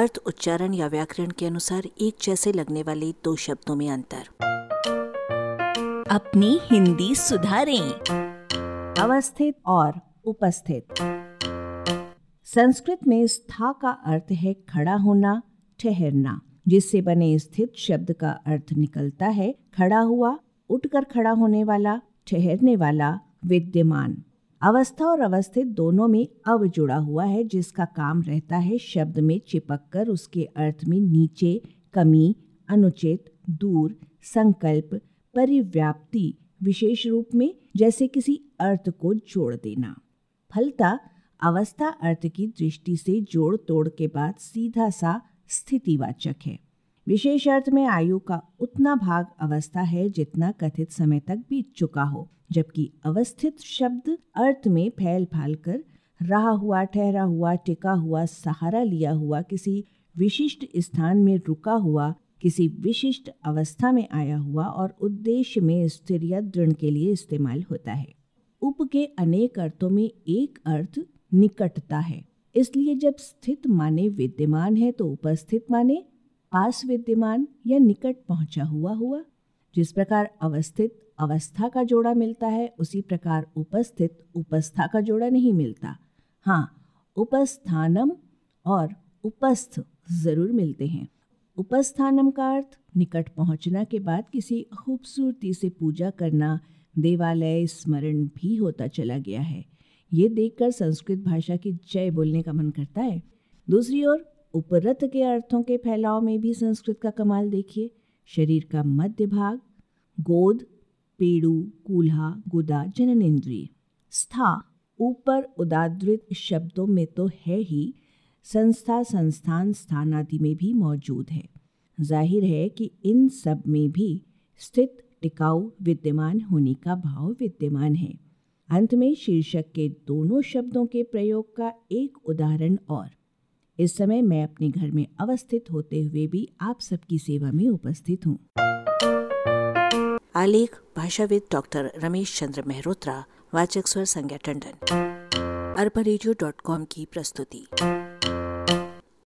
अर्थ, उच्चारण या व्याकरण के अनुसार एक जैसे लगने वाले दो शब्दों में अंतर। अपनी हिंदी सुधारें। अवस्थित और उपस्थित। संस्कृत में स्था का अर्थ है खड़ा होना, ठहरना, जिससे बने स्थित शब्द का अर्थ निकलता है खड़ा हुआ, उठकर खड़ा होने वाला, ठहरने वाला, विद्यमान। अवस्था और अवस्थित दोनों में अव जुड़ा हुआ है, जिसका काम रहता है शब्द में चिपककर उसके अर्थ में नीचे, कमी, अनुचित, दूर, संकल्प, परिव्याप्ति, विशेष रूप में जैसे किसी अर्थ को जोड़ देना। फलता अवस्था अर्थ की दृष्टि से जोड़ तोड़ के बाद सीधा सा स्थितिवाचक है। विशेष अर्थ में आयु का उतना भाग अवस्था है जितना कथित समय तक बीत चुका हो, जबकि अवस्थित शब्द अर्थ में फैल फाल कर रहा हुआ, ठहरा हुआ, टिका हुआ, सहारा लिया हुआ, किसी विशिष्ट स्थान में रुका हुआ, किसी विशिष्ट अवस्था में आया हुआ और उद्देश्य में स्थिर या दृढ़ के लिए इस्तेमाल होता है। उप के अनेक अर्थों में एक अर्थ निकटता है, इसलिए जब स्थित माने विद्यमान है तो उपस्थित माने पास, विद्यमान या निकट पहुंचा हुआ। जिस प्रकार अवस्थित अवस्था का जोड़ा मिलता है, उसी प्रकार उपस्थित उपस्था का जोड़ा नहीं मिलता। हाँ, उपस्थानम और उपस्थ जरूर मिलते हैं। उपस्थानम का अर्थ निकट पहुंचना के बाद किसी खूबसूरती से पूजा करना, देवालय, स्मरण भी होता चला गया है। ये देखकर संस्कृत भाषा की जय बोलने का मन करता है। दूसरी ओर उपरथ के अर्थों के फैलाव में भी संस्कृत का कमाल देखिए। शरीर का मध्य भाग, गोद, पेड़ू, कूल्हा, गुदा, जननेंद्रिय। स्था ऊपर उदादृत शब्दों में तो है ही, संस्था, संस्थान, स्थान आदि में भी मौजूद है। जाहिर है कि इन सब में भी स्थित, टिकाऊ, विद्यमान होने का भाव विद्यमान है। अंत में शीर्षक के दोनों शब्दों के प्रयोग का एक उदाहरण और। इस समय मैं अपने घर में अवस्थित होते हुए भी आप सबकी सेवा में उपस्थित हूँ। आलेख भाषाविद डॉक्टर रमेश चंद्र मेहरोत्रा, वाचक स्वर संज्ञा टंडन। arparadio.com की प्रस्तुति।